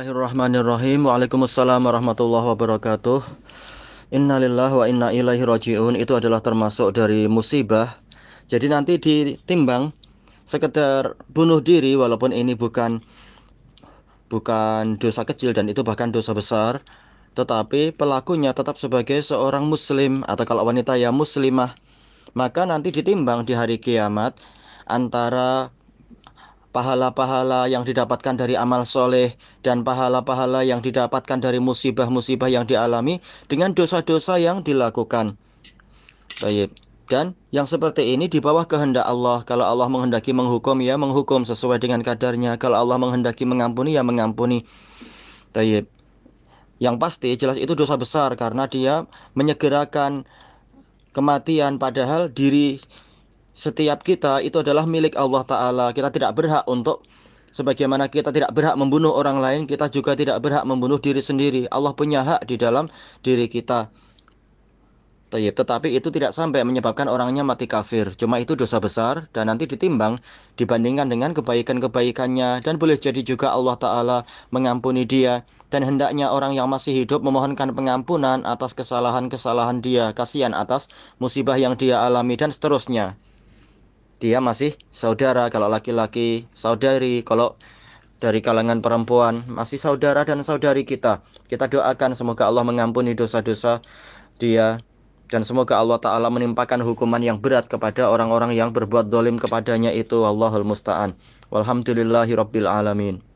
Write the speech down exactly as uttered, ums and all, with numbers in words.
Bismillahirrahmanirrahim. Waalaikumsalam warahmatullahi wabarakatuh. Innalillahi wa inna ilaihi raji'un. Itu adalah termasuk dari musibah. Jadi nanti ditimbang sekedar bunuh diri, walaupun ini bukan bukan dosa kecil dan itu bahkan dosa besar, tetapi pelakunya tetap sebagai seorang muslim, atau kalau wanita ya muslimah. Maka nanti ditimbang di hari kiamat antara pahala-pahala yang didapatkan dari amal soleh dan pahala-pahala yang didapatkan dari musibah-musibah yang dialami dengan dosa-dosa yang dilakukan. Baik. Dan yang seperti ini di bawah kehendak Allah. Kalau Allah menghendaki menghukum, ya menghukum sesuai dengan kadarnya. Kalau Allah menghendaki mengampuni, ya mengampuni. Baik. Yang pasti jelas itu dosa besar karena dia menyegerakan kematian, padahal diri setiap kita itu adalah milik Allah Ta'ala. Kita tidak berhak untuk, sebagaimana kita tidak berhak membunuh orang lain, kita juga tidak berhak membunuh diri sendiri. Allah punya hak di dalam diri kita. Tetapi itu tidak sampai menyebabkan orangnya mati kafir. Cuma itu dosa besar dan nanti ditimbang dibandingkan dengan kebaikan-kebaikannya. Dan boleh jadi juga Allah Ta'ala mengampuni dia. Dan hendaknya orang yang masih hidup memohonkan pengampunan atas kesalahan-kesalahan dia. Kasihan atas musibah yang dia alami dan seterusnya. Dia masih saudara, kalau laki-laki saudari, kalau dari kalangan perempuan masih saudara dan saudari kita. Kita doakan semoga Allah mengampuni dosa-dosa dia dan semoga Allah Ta'ala menimpakan hukuman yang berat kepada orang-orang yang berbuat dolim kepadanya itu. Allahul Musta'an. Walhamdulillahi Rabbil Alamin.